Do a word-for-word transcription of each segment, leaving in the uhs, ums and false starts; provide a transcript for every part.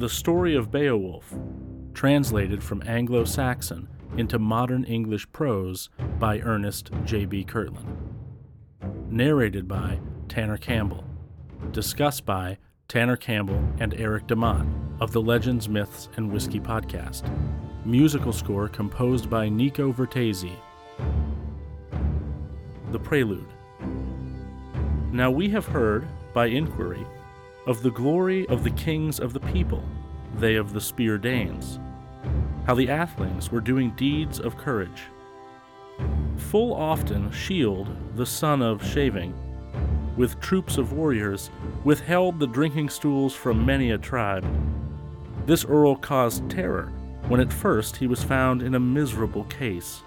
The Story of Beowulf, translated from Anglo-Saxon into modern English prose by Ernest J B. Kirtlan. Narrated by Tanner Campbell. Discussed by Tanner Campbell and Eric DeMott of the Legends, Myths, and Whiskey podcast. Musical score composed by Nico Vettese. The Prelude. Now we have heard, by inquiry, of the glory of the kings of the people, they of the Spear Danes, how the athelings were doing deeds of courage. Full often Shield, the son of Shaving, with troops of warriors, withheld the drinking stools from many a tribe. This earl caused terror, when at first he was found in a miserable case.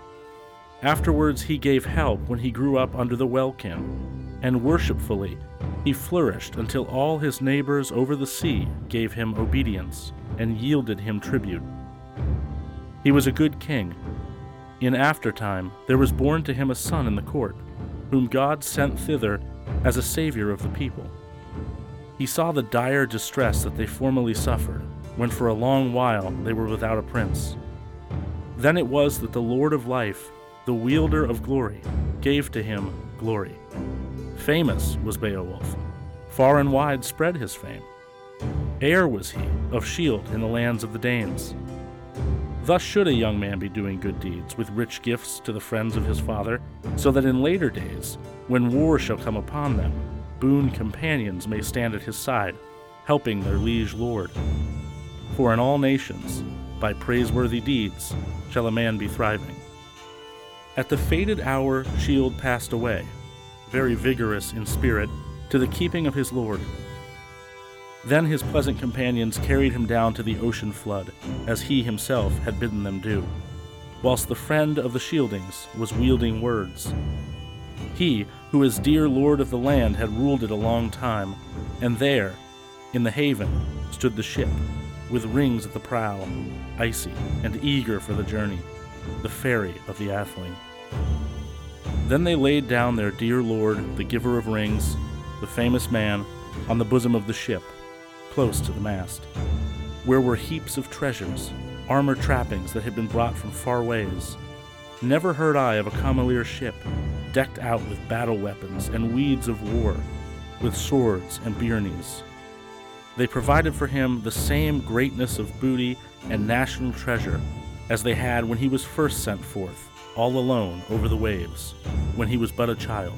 Afterwards he gave help when he grew up under the Welkin, and worshipfully he flourished until all his neighbors over the sea gave him obedience and yielded him tribute. He was a good king. In aftertime there was born to him a son in the court, whom God sent thither as a savior of the people. He saw the dire distress that they formerly suffered, when for a long while they were without a prince. Then it was that the Lord of Life, the wielder of glory, gave to him glory. Famous was Beowulf. Far and wide spread his fame. Heir was he of Shield in the lands of the Danes. Thus should a young man be doing good deeds with rich gifts to the friends of his father, so that in later days, when war shall come upon them, boon companions may stand at his side, helping their liege lord. For in all nations, by praiseworthy deeds, shall a man be thriving. At the fated hour, Shield passed away, very vigorous in spirit, to the keeping of his lord. Then his pleasant companions carried him down to the ocean flood, as he himself had bidden them do, whilst the friend of the Shieldings was wielding words. He, who as dear lord of the land had ruled it a long time, and there, in the haven, stood the ship, with rings at the prow, icy and eager for the journey, the ferry of the atheling. Then they laid down their dear lord, the giver of rings, the famous man, on the bosom of the ship, close to the mast, where were heaps of treasures, armor trappings that had been brought from far ways. Never heard I of a comelier ship, decked out with battle weapons and weeds of war, with swords and byrnies. They provided for him the same greatness of booty and national treasure as they had when he was first sent forth, all alone over the waves, when he was but a child.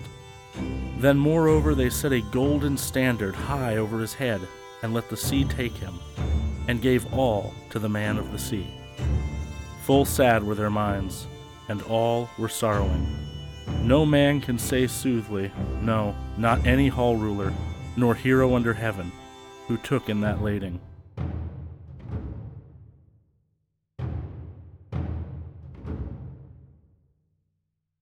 Then moreover they set a golden standard high over his head, and let the sea take him, and gave all to the man of the sea. Full sad were their minds, and all were sorrowing. No man can say soothly, no, not any hall ruler, nor hero under heaven, who took in that lading.